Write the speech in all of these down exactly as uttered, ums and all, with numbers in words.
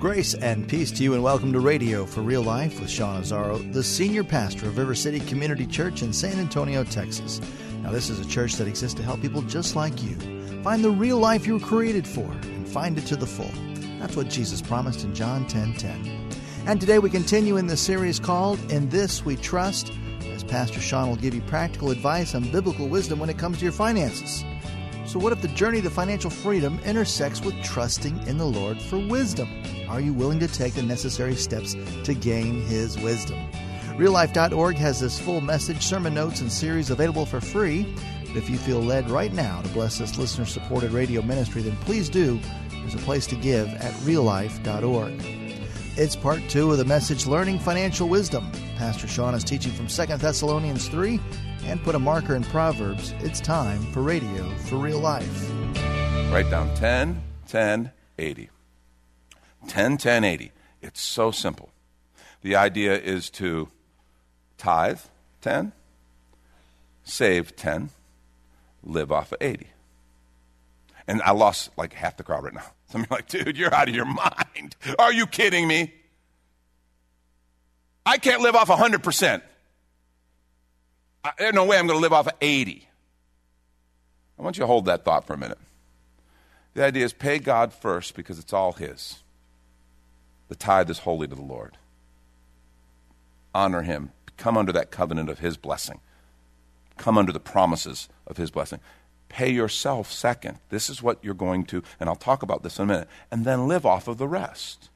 Grace and peace to you, and welcome to Radio for Real Life with Sean Azaro, the senior pastor of River City Community Church in San Antonio, Texas. Now, this is a church that exists to help people just like you find the real life you were created for and find it to the full. That's what Jesus promised in John ten ten. And today we continue in this series called In This We Trust, as Pastor Sean will give you practical advice and biblical wisdom when it comes to your finances. So what if the journey to financial freedom intersects with trusting in the Lord for wisdom? Are you willing to take the necessary steps to gain His wisdom? Real Life dot org has this full message, sermon notes, and series available for free. But if you feel led right now to bless this listener-supported radio ministry, then please do. There's a place to give at Real Life dot org. It's part two of the message, Learning Financial Wisdom. Pastor Sean is teaching from Second Thessalonians three, and put a marker in Proverbs. It's time for Radio for Real Life. Write down ten, ten, eighty. ten, ten, eighty. It's so simple. The idea is to tithe ten, save ten, live off of eighty. And I lost like half the crowd right now. Some of you are like, dude, you're out of your mind. Are you kidding me? I can't live off one hundred percent. I, there's no way I'm going to live off of eighty. I want you to hold that thought for a minute. The idea is pay God first because it's all His. The tithe is holy to the Lord. Honor Him. Come under that covenant of His blessing. Come under the promises of His blessing. Pay yourself second. This is what you're going to, and I'll talk about this in a minute, and then live off of the rest.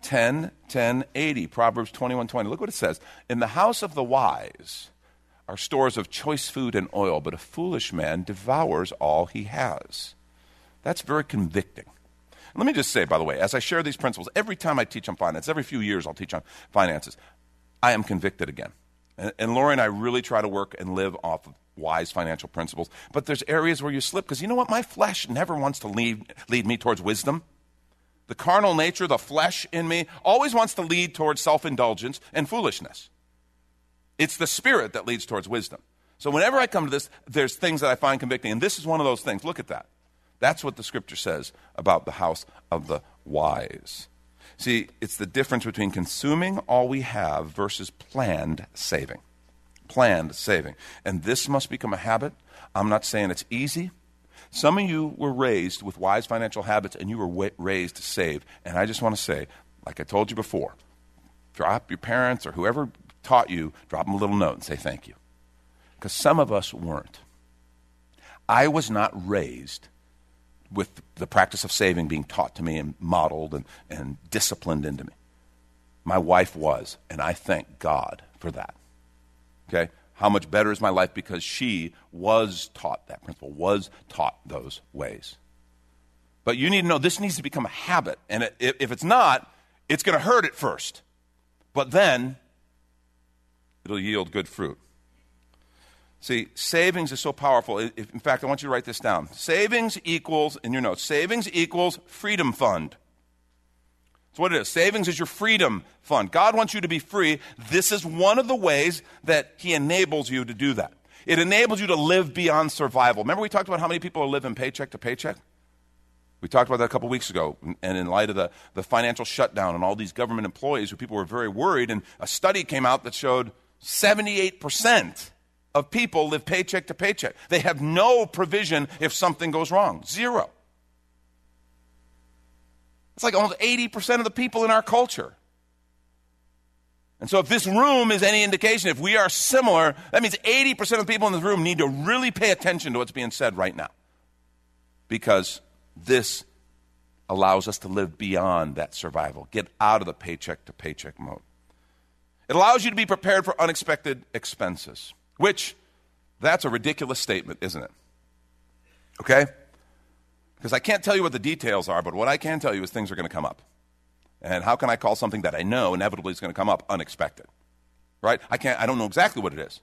ten, ten, eighty, Proverbs twenty-one twenty. Look what it says. In the house of the wise are stores of choice food and oil, but a foolish man devours all he has. That's very convicting. And let me just say, by the way, as I share these principles, every time I teach on finance, every few years I'll teach on finances, I am convicted again. And, and Lori and I really try to work and live off of wise financial principles. But there's areas where you slip, because you know what? My flesh never wants to lead, lead me towards wisdom. The carnal nature, the flesh in me, always wants to lead towards self-indulgence and foolishness. It's the Spirit that leads towards wisdom. So whenever I come to this, there's things that I find convicting, and this is one of those things. Look at that. That's what the Scripture says about the house of the wise. See, it's the difference between consuming all we have versus planned saving. Planned saving. And this must become a habit. I'm not saying it's easy. Some of you were raised with wise financial habits, and you were raised to save. And I just want to say, like I told you before, drop your parents or whoever taught you, drop them a little note and say thank you. Because some of us weren't. I was not raised with the practice of saving being taught to me and modeled and, and disciplined into me. My wife was, and I thank God for that. Okay? How much better is my life because she was taught that principle, was taught those ways. But you need to know this needs to become a habit. And it, if it's not, it's going to hurt at first. But then it'll yield good fruit. See, savings is so powerful. If, in fact, I want you to write this down. Savings equals, in your notes, savings equals freedom fund. That's what it is. Savings is your freedom fund. God wants you to be free. This is one of the ways that He enables you to do that. It enables you to live beyond survival. Remember we talked about how many people are living paycheck to paycheck? We talked about that a couple weeks ago, and in light of the, the financial shutdown and all these government employees who people were very worried, and a study came out that showed seventy-eight percent of people live paycheck to paycheck. They have no provision if something goes wrong. Zero. It's like almost eighty percent of the people in our culture. And so if this room is any indication, if we are similar, that means eighty percent of the people in this room need to really pay attention to what's being said right now. Because this allows us to live beyond that survival. Get out of the paycheck to paycheck mode. It allows you to be prepared for unexpected expenses, which that's a ridiculous statement, isn't it? Okay? Because I can't tell you what the details are, but what I can tell you is things are going to come up. And how can I call something that I know inevitably is going to come up unexpected? Right? I can't. I don't know exactly what it is.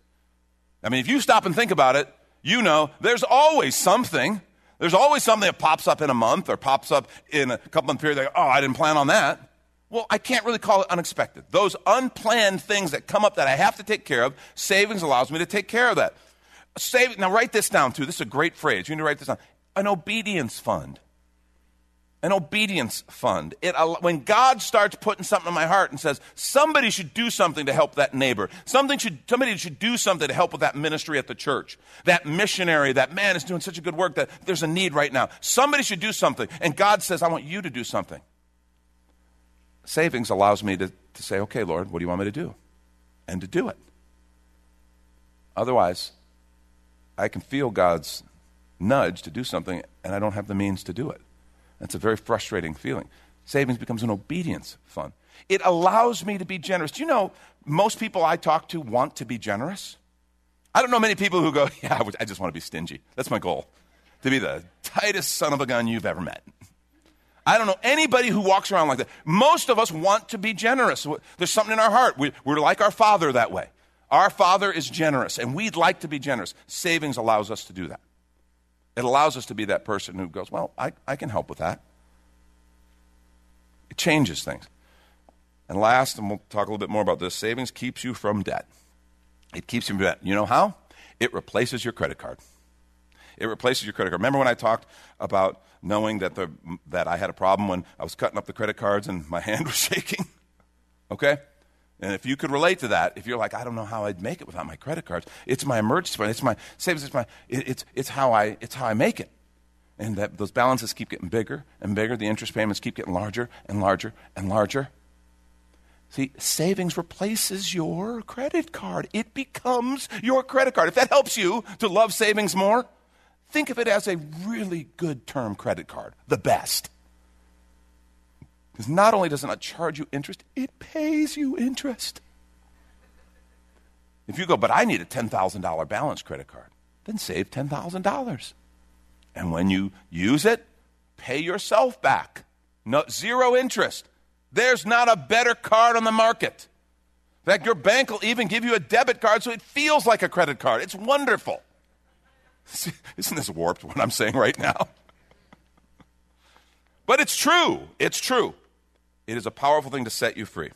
I mean, if you stop and think about it, you know there's always something. There's always something that pops up in a month or pops up in a couple month period. They go, oh, I didn't plan on that. Well, I can't really call it unexpected. Those unplanned things that come up that I have to take care of, savings allows me to take care of that. Save, now, write this down, too. This is a great phrase. You need to write this down. An obedience fund. An obedience fund. It, when God starts putting something in my heart and says, somebody should do something to help that neighbor. Something should, somebody should do something to help with that ministry at the church. That missionary, that man is doing such a good work that there's a need right now. Somebody should do something. And God says, I want you to do something. Savings allows me to, to say, okay, Lord, what do you want me to do? And to do it. Otherwise, I can feel God's nudge to do something, and I don't have the means to do it. That's a very frustrating feeling. Savings becomes an obedience fund. It allows me to be generous. Do you know most people I talk to want to be generous? I don't know many people who go, yeah, I just want to be stingy. That's my goal, to be the tightest son of a gun you've ever met. I don't know anybody who walks around like that. Most of us want to be generous. There's something in our heart. We're like our Father that way. Our Father is generous, and we'd like to be generous. Savings allows us to do that. It allows us to be that person who goes, well, I, I can help with that. It changes things. And last, and we'll talk a little bit more about this, savings keeps you from debt. It keeps you from debt. You know how? It replaces your credit card. It replaces your credit card. Remember when I talked about knowing that the that I had a problem when I was cutting up the credit cards and my hand was shaking? Okay? And if you could relate to that, if you're like, I don't know how I'd make it without my credit cards. It's my emergency fund. It's my savings. It's my. It, it's it's how I it's how I make it. And that those balances keep getting bigger and bigger. The interest payments keep getting larger and larger and larger. See, savings replaces your credit card. It becomes your credit card. If that helps you to love savings more, think of it as a really good term credit card, the best. Because not only does it not charge you interest, it pays you interest. If you go, but I need a ten thousand dollars balance credit card, then save ten thousand dollars. And when you use it, pay yourself back. No, zero interest. There's not a better card on the market. In fact, your bank will even give you a debit card so it feels like a credit card. It's wonderful. Isn't this warped, what I'm saying right now? But it's true. It's true. It is a powerful thing to set you free.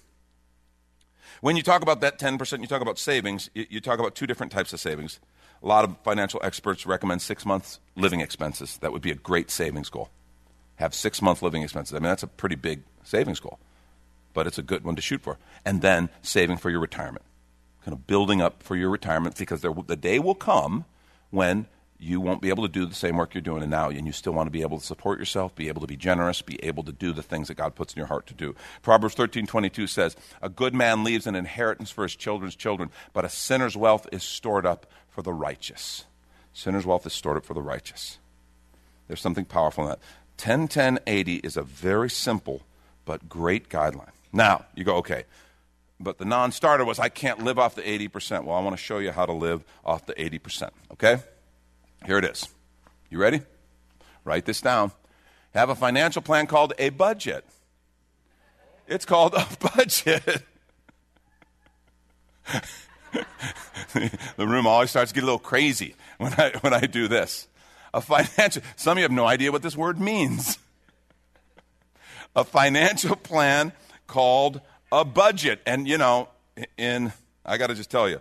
When you talk about that ten percent, you talk about savings, you talk about two different types of savings. A lot of financial experts recommend six months living expenses. That would be a great savings goal. Have six-month living expenses. I mean, that's a pretty big savings goal, but it's a good one to shoot for. And then saving for your retirement, kind of building up for your retirement, because there, the day will come when you won't be able to do the same work you're doing now, and you still want to be able to support yourself, be able to be generous, be able to do the things that God puts in your heart to do. Proverbs thirteen twenty-two says, a good man leaves an inheritance for his children's children, but a sinner's wealth is stored up for the righteous. Sinner's wealth is stored up for the righteous. There's something powerful in that. ten ten eighty is a very simple but great guideline. Now, you go, okay, but the non-starter was, I can't live off the eighty percent. Well, I want to show you how to live off the eighty percent, okay? Here it is. You ready? Write this down. Have a financial plan called a budget. It's called a budget. The room always starts to get a little crazy when I when I do this. A financial, some of you have no idea what this word means. A financial plan called a budget. And you know, in I got to just tell you,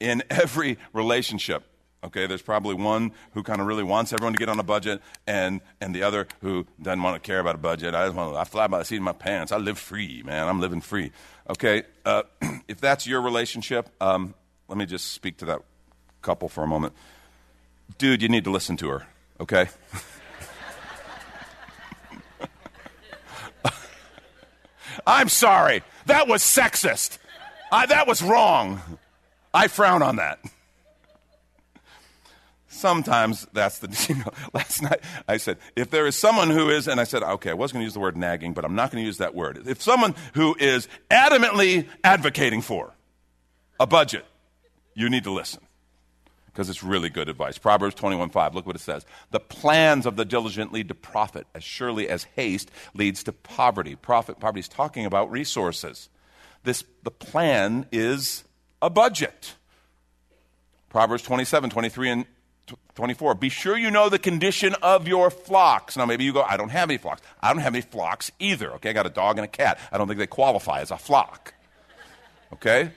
in every relationship, okay, there's probably one who kind of really wants everyone to get on a budget, and and the other who doesn't want to care about a budget. I just want to, I fly by the seat of my pants. I live free, man. I'm living free. Okay, uh, if that's your relationship, um, let me just speak to that couple for a moment. Dude, you need to listen to her, okay? I'm sorry. That was sexist. I, that was wrong. I frown on that. Sometimes that's the, you know, last night I said, if there is someone who is, and I said, okay, I was going to use the word nagging, but I'm not going to use that word. If someone who is adamantly advocating for a budget, you need to listen. because it's really good advice. Proverbs twenty-one five, look what it says. The plans of the diligent lead to profit, as surely as haste leads to poverty. Profit, poverty is talking about resources. This, the plan is a budget. Proverbs twenty-seven, twenty-three, and twenty-four. Be sure you know the condition of your flocks. Now, maybe you go, I don't have any flocks. I don't have any flocks either. Okay, I got a dog and a cat. I don't think they qualify as a flock. Okay?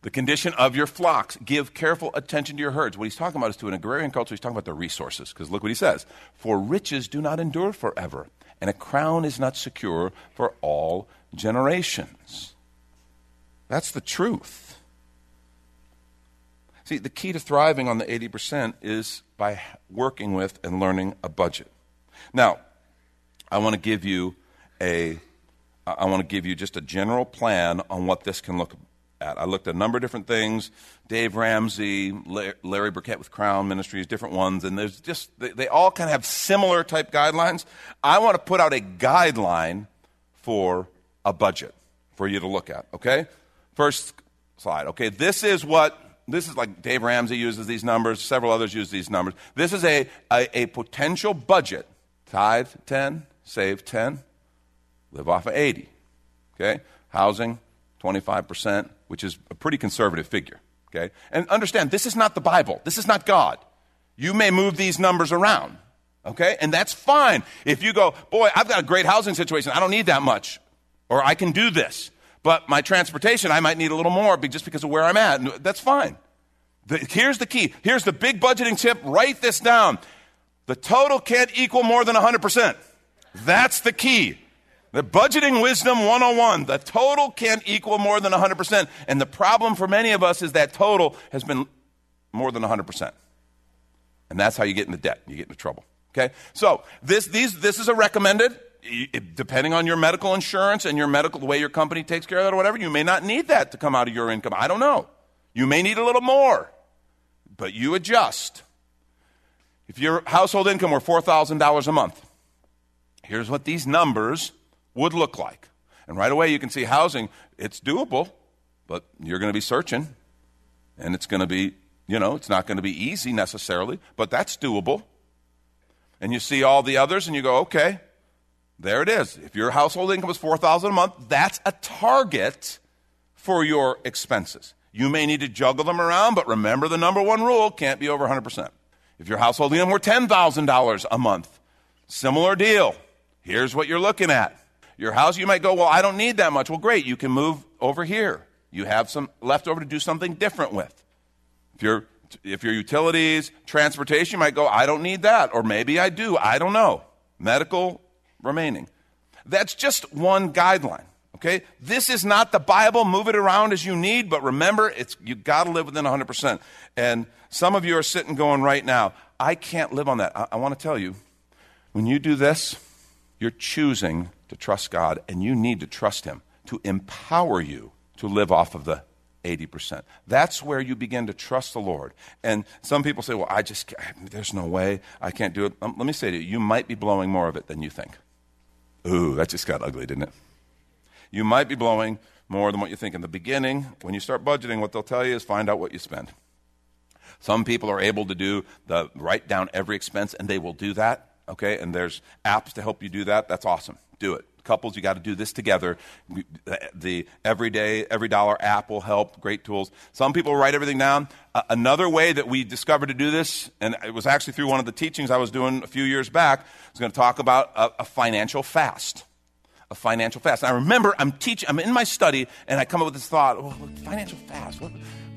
The condition of your flocks. Give careful attention to your herds. What he's talking about is, to an agrarian culture, he's talking about the resources. Because look what he says. For riches do not endure forever, and a crown is not secure for all generations. That's the truth. See, the key to thriving on the eighty percent is by working with and learning a budget. Now, I want to give you a, I want to give you just a general plan on what this can look like. At. I looked at a number of different things, Dave Ramsey, Larry Burkett with Crown Ministries, different ones, and there's just they, they all kind of have similar type guidelines. I want to put out a guideline for a budget for you to look at, okay? First slide, okay, this is what, this is like Dave Ramsey uses these numbers, several others use these numbers. This is a, a, a potential budget, tithe ten, save ten, live off of eighty, okay? Housing, twenty-five percent, which is a pretty conservative figure, okay? And understand, this is not the Bible. This is not God. You may move these numbers around, okay? And that's fine. If you go, boy, I've got a great housing situation. I don't need that much, or I can do this. But my transportation, I might need a little more just because of where I'm at. That's fine. The, here's the key. Here's the big budgeting tip. Write this down. The total can't equal more than one hundred percent. That's the key. The budgeting wisdom one oh one, the total can't equal more than one hundred percent. And the problem for many of us is that total has been more than one hundred percent. And that's how you get into debt. You get into trouble. Okay? So this, these, this is a recommended, depending on your medical insurance and your medical, the way your company takes care of that or whatever, you may not need that to come out of your income. I don't know. You may need a little more, but you adjust. If your household income were four thousand dollars a month, here's what these numbers would look like. And right away you can see housing, it's doable, but you're going to be searching, and it's going to be, you know, it's not going to be easy necessarily, but that's doable. And you see all the others and you go, okay, there it is. If your household income is four thousand dollars a month, that's a target for your expenses. You may need to juggle them around, but remember the number one rule, can't be over one hundred percent. If your household income were ten thousand dollars a month, similar deal. Here's what you're looking at. Your house, you might go, well, I don't need that much. Well, great, you can move over here. You have some left over to do something different with. If your if your utilities, transportation, you might go, I don't need that, or maybe I do. I don't know. Medical remaining. That's just one guideline. Okay, this is not the Bible. Move it around as you need, but remember, it's you got to live within one hundred percent. And some of you are sitting going right now, I can't live on that. I, I want to tell you, when you do this, you're choosing to trust God, and you need to trust Him to empower you to live off of the eighty percent. That's where you begin to trust the Lord. And some people say, well, I just, there's no way, I can't do it. Um, let me say to you, you might be blowing more of it than you think. Ooh, that just got ugly, didn't it? You might be blowing more than what you think. In the beginning, when you start budgeting, what they'll tell you is find out what you spend. Some people are able to do the write down every expense, and they will do that. Okay, and there's apps to help you do that. That's awesome. Do it. Couples, you got to do this together. The everyday, every dollar app will help. Great tools. Some people write everything down. Uh, another way that we discovered to do this, and it was actually through one of the teachings I was doing a few years back, I was going to talk about a, a financial fast. A financial fast. And I remember I'm teaching, I'm in my study, and I come up with this thought, well, look, financial fast. What,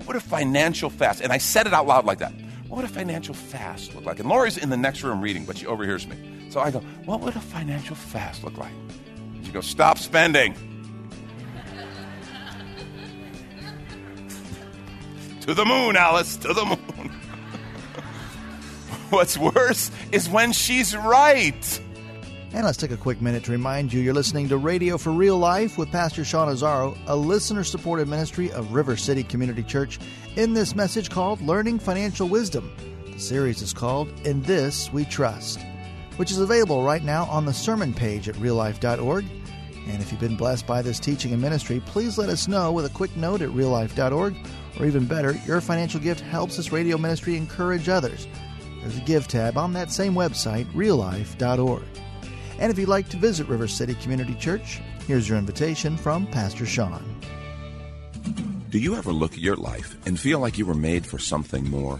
what a financial fast. And I said it out loud like that. What would a financial fast look like? And Lori's in the next room reading, but she overhears me. So I go, what would a financial fast look like? She goes, stop spending. To the moon, Alice, to the moon. What's worse is when she's right. And let's take a quick minute to remind you you're listening to Radio for Real Life with Pastor Sean Azaro, a listener-supported ministry of River City Community Church, in this message called Learning Financial Wisdom. The series is called In This We Trust, which is available right now on the sermon page at real life dot org. And if you've been blessed by this teaching and ministry, please let us know with a quick note at real life dot org Or even better, your financial gift helps this radio ministry encourage others. There's a Give tab on that same website, real life dot org. And if you'd like to visit River City Community Church, here's your invitation from Pastor Sean. Do you ever look at your life and feel like you were made for something more?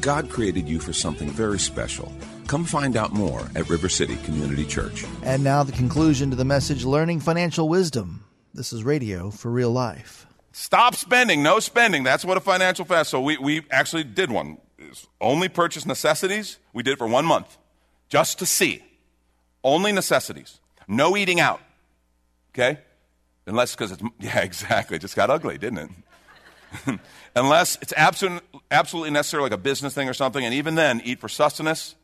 God created you for something very special. Come find out more at River City Community Church. And now the conclusion to the message, Learning Financial Wisdom. This is Radio for Real Life. Stop spending, no spending. That's what a financial fast. So we, we actually did one. Only purchase necessities. We did it for one month just to see. Only necessities. No eating out. Okay? Unless because it's, yeah, exactly. It just got ugly, didn't it? Unless it's absolute, absolutely necessary, like a business thing or something, and even then, eat for sustenance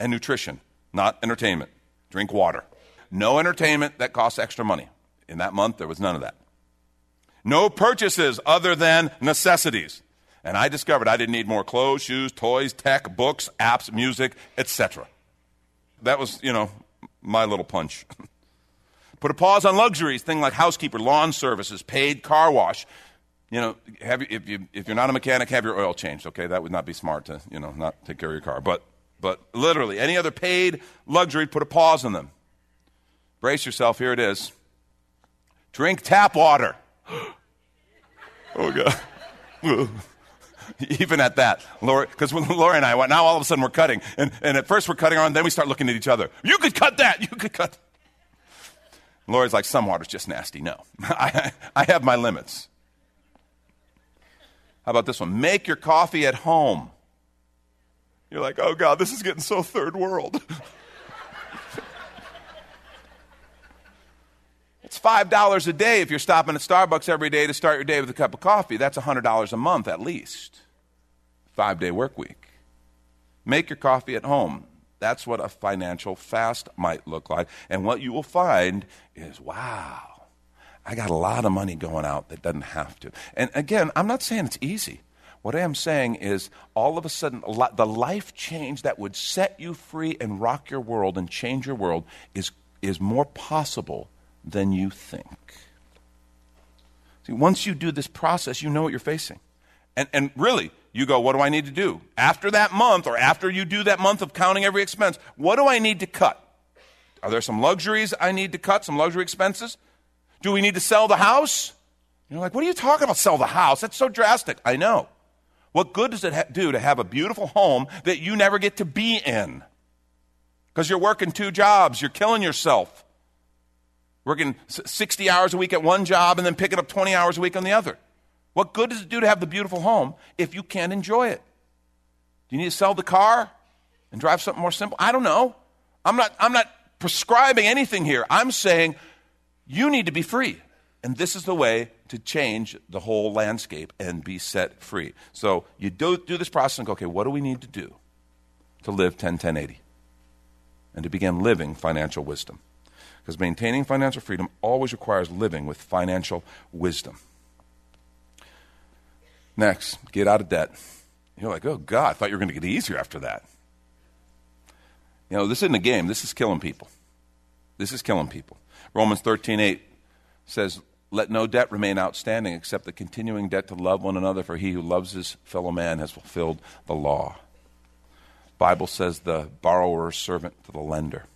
and nutrition, not entertainment. Drink water. No entertainment that costs extra money. In that month, there was none of that. No purchases other than necessities. And I discovered I didn't need more clothes, shoes, toys, tech, books, apps, music, et cetera. That was, you know, my little punch. Put a pause on luxuries, things like housekeeper, lawn services, paid car wash. You know, have, if, you, if you're not a mechanic, have your oil changed, okay? That would not be smart to, you know, not take care of your car. But, but literally, any other paid luxury, put a pause on them. Brace yourself. Here it is. Drink tap water. Oh, God. Even at that, Laura, because when Laura and I went, now all of a sudden we're cutting. And, and at first we're cutting on, then we start looking at each other. You could cut that. You could cut. Laura's like, some water's just nasty. No, I, I have my limits. How about this one? Make your coffee at home. You're like, oh, God, this is getting so third world. It's five dollars a day if you're stopping at Starbucks every day to start your day with a cup of coffee. That's one hundred dollars a month at least. Five-day work week. Make your coffee at home. That's what a financial fast might look like. And what you will find is, wow. I got a lot of money going out that doesn't have to. And again, I'm not saying it's easy. What I am saying is all of a sudden, a lot, the life change that would set you free and rock your world and change your world is, is more possible than you think. See, once you do this process, you know what you're facing. And, and really, you go, what do I need to do? After that month or after you do that month of counting every expense, what do I need to cut? Are there some luxuries I need to cut, some luxury expenses? Do we need to sell the house? You're like, what are you talking about, sell the house? That's so drastic. I know. What good does it ha- do to have a beautiful home that you never get to be in? Because you're working two jobs. You're killing yourself. Working sixty hours a week at one job and then picking up twenty hours a week on the other. What good does it do to have the beautiful home if you can't enjoy it? Do you need to sell the car and drive something more simple? I don't know. I'm not, I'm not prescribing anything here. I'm saying, you need to be free, and this is the way to change the whole landscape and be set free. So you do, do this process and go, okay, what do we need to do to live ten ten eighty and to begin living financial wisdom? Because maintaining financial freedom always requires living with financial wisdom. Next, get out of debt. You're like, oh, God, I thought you were going to get easier after that. You know, this isn't a game. This is killing people. This is killing people. Romans thirteen eight says, let no debt remain outstanding except the continuing debt to love one another, for he who loves his fellow man has fulfilled the law. Bible says the borrower is servant to the lender.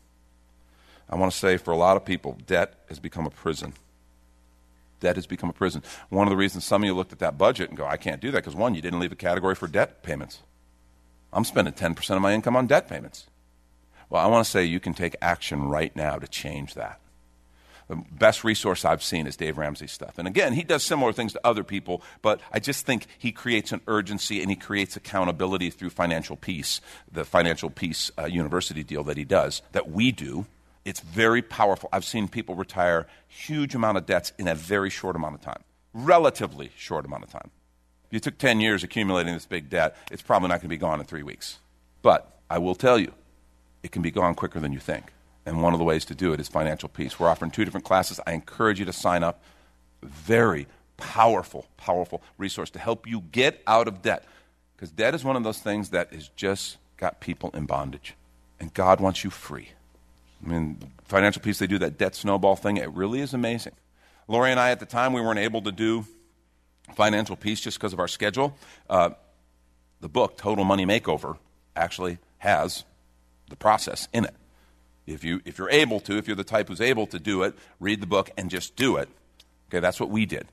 I want to say for a lot of people, debt has become a prison. Debt has become a prison. One of the reasons some of you looked at that budget and go, I can't do that, because one, you didn't leave a category for debt payments. I'm spending ten percent of my income on debt payments. Well, I want to say you can take action right now to change that. the best resource I've seen is Dave Ramsey's stuff. And again, he does similar things to other people, but I just think he creates an urgency and he creates accountability through Financial Peace, the Financial Peace uh, University deal that he does, that we do. It's very powerful. I've seen people retire huge amount of debts in a very short amount of time, relatively short amount of time. If you took ten years accumulating this big debt, it's probably not going to be gone in three weeks. But I will tell you, it can be gone quicker than you think. And one of the ways to do it is Financial Peace. We're offering two different classes. I encourage you to sign up. Very powerful, powerful resource to help you get out of debt. Because debt is one of those things that has just got people in bondage. And God wants you free. I mean, Financial Peace, they do that debt snowball thing. It really is amazing. Lori and I, at the time, we weren't able to do Financial Peace just because of our schedule. Uh, the book, Total Money Makeover, actually has the process in it. If, you, if you're able to, if you're the type who's able to do it, read the book and just do it. Okay, that's what we did.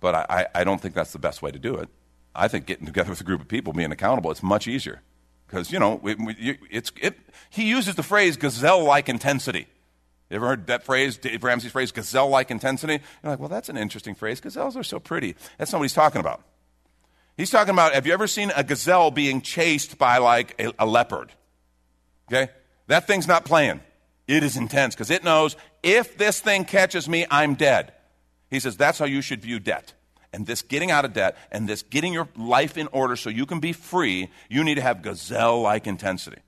But I, I, I don't think that's the best way to do it. I think getting together with a group of people, being accountable, it's much easier. Because, you know, it, it's it, he uses the phrase gazelle-like intensity. You ever heard that phrase, Dave Ramsey's phrase, gazelle-like intensity? You're like, well, that's an interesting phrase. Gazelles are so pretty. That's not what he's talking about. He's talking about, have you ever seen a gazelle being chased by, like, a, a leopard? Okay? That thing's not playing. It is intense because it knows if this thing catches me, I'm dead. He says that's how you should view debt. And this getting out of debt and this getting your life in order so you can be free, you need to have gazelle-like intensity.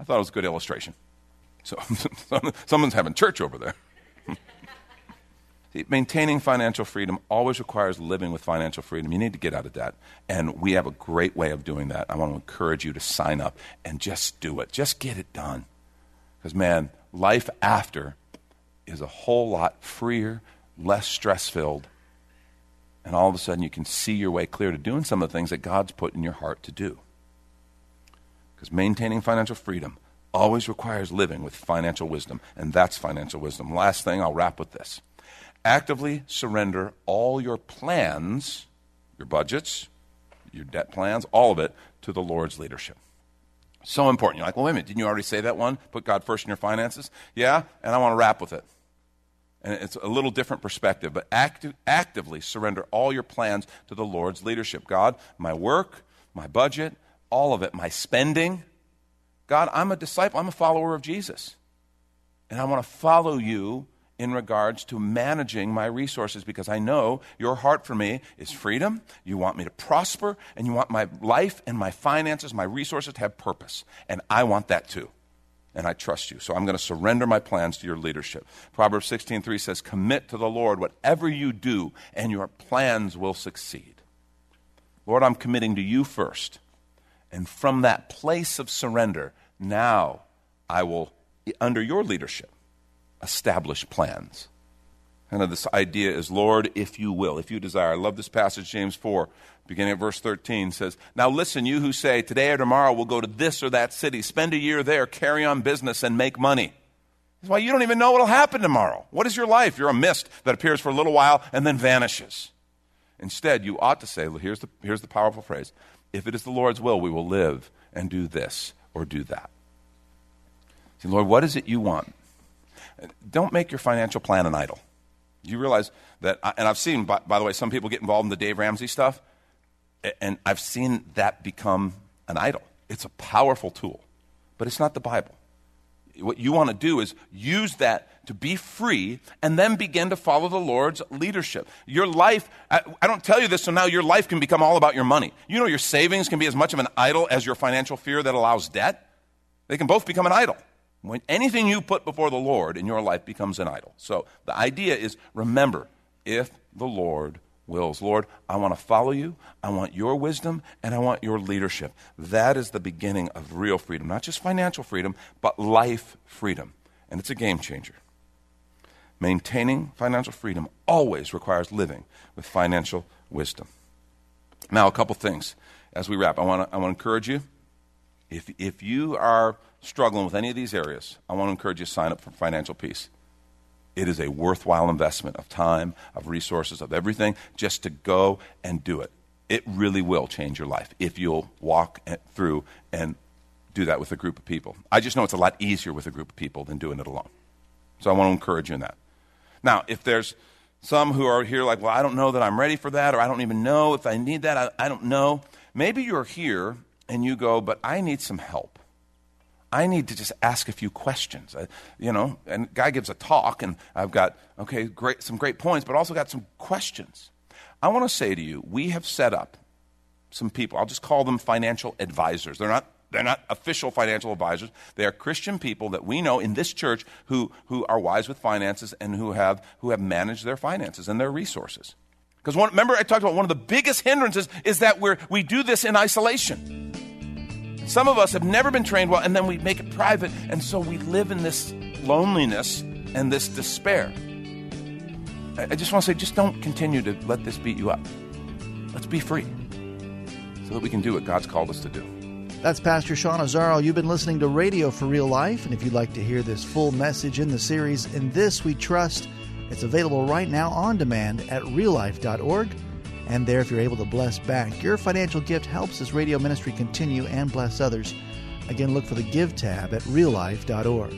I thought it was a good illustration. So someone's having church over there. See, maintaining financial freedom always requires living with financial freedom. You need to get out of debt. And we have a great way of doing that. I want to encourage you to sign up and just do it. Just get it done. Because, man, life after is a whole lot freer, less stress-filled, and all of a sudden you can see your way clear to doing some of the things that God's put in your heart to do. Because maintaining financial freedom always requires living with financial wisdom, and that's financial wisdom. Last thing, I'll wrap with this. Actively surrender all your plans, your budgets, your debt plans, all of it, to the Lord's leadership. So important. You're like, well, wait a minute, didn't you already say that one? Put God first in your finances? Yeah, and I want to wrap with it. And it's a little different perspective, but acti- actively surrender all your plans to the Lord's leadership. God, my work, my budget, all of it, my spending. God, I'm a disciple. I'm a follower of Jesus. And I want to follow you in regards to managing my resources because I know your heart for me is freedom. You want me to prosper, and you want my life and my finances, my resources to have purpose. And I want that too. And I trust you. So I'm going to surrender my plans to your leadership. Proverbs sixteen three says, commit to the Lord whatever you do, and your plans will succeed. Lord, I'm committing to you first. And from that place of surrender, now I will, under your leadership, establish plans. Kind of this idea is, Lord, if you will, if you desire. I love this passage, James four, beginning at verse thirteen, says, now listen, you who say, today or tomorrow we'll go to this or that city, spend a year there, carry on business, and make money. That's why you don't even know what will happen tomorrow. What is your life? You're a mist that appears for a little while and then vanishes. Instead, you ought to say, here's the, here's the powerful phrase, if it is the Lord's will, we will live and do this or do that. See, Lord, what is it you want? Don't make your financial plan an idol. You realize that, and I've seen, by, by the way, some people get involved in the Dave Ramsey stuff, and I've seen that become an idol. It's a powerful tool, but it's not the Bible. What you want to do is use that to be free and then begin to follow the Lord's leadership. Your life, I, I don't tell you this, so now your life can become all about your money. You know your savings can be as much of an idol as your financial fear that allows debt. They can both become an idol. When anything you put before the Lord in your life becomes an idol. So the idea is, remember, if the Lord wills. Lord, I want to follow you, I want your wisdom, and I want your leadership. That is the beginning of real freedom, not just financial freedom, but life freedom. And it's a game changer. Maintaining financial freedom always requires living with financial wisdom. Now, a couple things as we wrap. I want to, I want to encourage you, if if you are struggling with any of these areas, I want to encourage you to sign up for Financial Peace. It is a worthwhile investment of time, of resources, of everything, just to go and do it. It really will change your life if you'll walk through and do that with a group of people. I just know it's a lot easier with a group of people than doing it alone. So I want to encourage you in that. Now, if there's some who are here like, well, I don't know that I'm ready for that, or I don't even know if I need that, I, I don't know. Maybe you're here and you go, but I need some help. I need to just ask a few questions, I, you know, and guy gives a talk and I've got, okay, great, some great points, but also got some questions. I want to say to you, we have set up some people, I'll just call them financial advisors. They're not They're not official financial advisors. They are Christian people that we know in this church who, who are wise with finances and who have who have managed their finances and their resources. Because remember I talked about one of the biggest hindrances is that we're, we do this in isolation. Some of us have never been trained well, and then we make it private, and so we live in this loneliness and this despair. I, I just want to say, just don't continue to let this beat you up. Let's be free so that we can do what God's called us to do. That's Pastor Sean Azaro. You've been listening to Radio for Real Life. And if you'd like to hear this full message in the series, In This We Trust, it's available right now on demand at real life dot org. And there, if you're able to bless back, your financial gift helps this radio ministry continue and bless others. Again, look for the Give tab at real life dot org.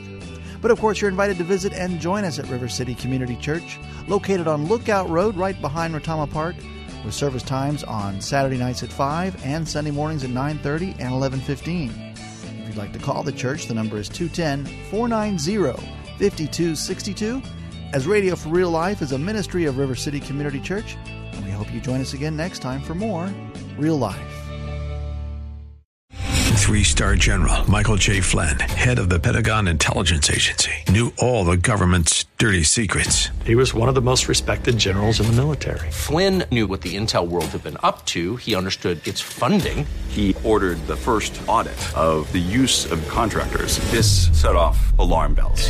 But of course, you're invited to visit and join us at River City Community Church, located on Lookout Road right behind Rotama Park, with service times on Saturday nights at five and Sunday mornings at nine thirty and eleven fifteen. If you'd like to call the church, the number is two one zero, four nine zero, five two six two. As Radio for Real Life is a ministry of River City Community Church, and we hope you join us again next time for more Real Life. Three-star General Michael J. Flynn, head of the Pentagon Intelligence Agency, knew all the government's dirty secrets. He was one of the most respected generals in the military. Flynn knew what the intel world had been up to. He understood its funding. He ordered the first audit of the use of contractors. This set off alarm bells.